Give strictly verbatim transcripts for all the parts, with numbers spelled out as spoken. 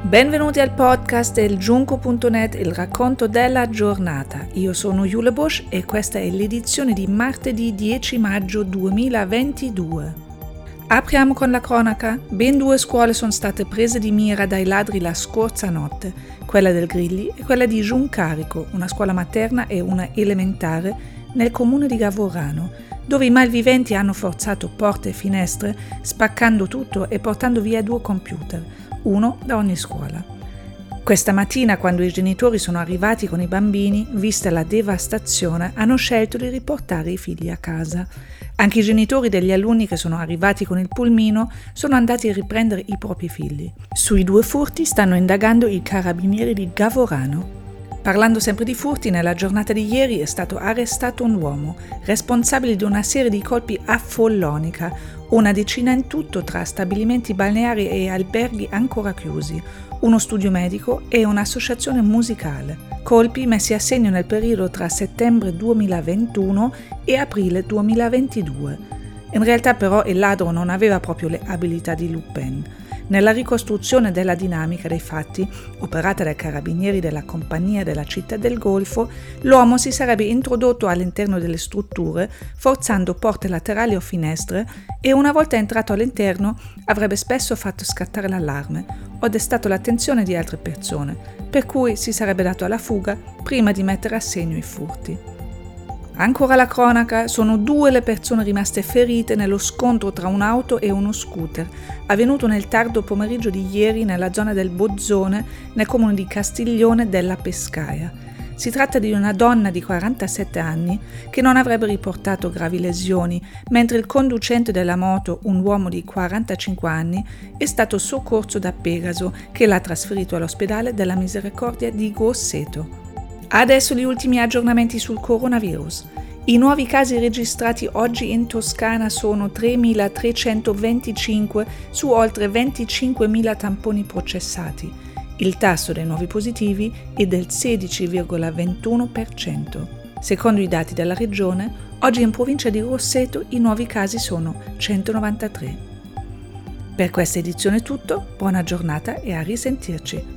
Benvenuti al podcast del Giunco punto net, il racconto della giornata. Io sono Jule Bosch e questa è l'edizione di martedì dieci maggio duemilaventidue. Apriamo con la cronaca. Ben due scuole sono state prese di mira dai ladri la scorsa notte, quella del Grilli e quella di Giuncarico, una scuola materna e una elementare nel comune di Gavorano, dove i malviventi hanno forzato porte e finestre, spaccando tutto e portando via due computer, uno da ogni scuola. Questa mattina, quando i genitori sono arrivati con i bambini, vista la devastazione, hanno scelto di riportare i figli a casa. Anche i genitori degli alunni che sono arrivati con il pulmino sono andati a riprendere i propri figli. Sui due furti stanno indagando i carabinieri di Gavorano. Parlando sempre di furti, nella giornata di ieri è stato arrestato un uomo, responsabile di una serie di colpi a Follonica, una decina in tutto tra stabilimenti balneari e alberghi ancora chiusi, uno studio medico e un'associazione musicale. Colpi messi a segno nel periodo tra settembre duemilaventuno e aprile duemilaventidue. In realtà però il ladro non aveva proprio le abilità di Lupin. Nella ricostruzione della dinamica dei fatti, operata dai carabinieri della compagnia della città del Golfo, l'uomo si sarebbe introdotto all'interno delle strutture, forzando porte laterali o finestre, e una volta entrato all'interno avrebbe spesso fatto scattare l'allarme o destato l'attenzione di altre persone, per cui si sarebbe dato alla fuga prima di mettere a segno i furti. Ancora la cronaca, sono due le persone rimaste ferite nello scontro tra un'auto e uno scooter, avvenuto nel tardo pomeriggio di ieri nella zona del Bozzone, nel comune di Castiglione della Pescaia. Si tratta di una donna di quarantasette anni che non avrebbe riportato gravi lesioni, mentre il conducente della moto, un uomo di quarantacinque anni, è stato soccorso da Pegaso, che l'ha trasferito all'ospedale della Misericordia di Grosseto. Adesso gli ultimi aggiornamenti sul coronavirus. I nuovi casi registrati oggi in Toscana sono tremilatrecentoventicinque su oltre venticinquemila tamponi processati. Il tasso dei nuovi positivi è del sedici virgola ventuno per cento. Secondo i dati della regione, oggi in provincia di Grosseto i nuovi casi sono centonovantatré. Per questa edizione è tutto, buona giornata e a risentirci.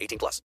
eighteen plus.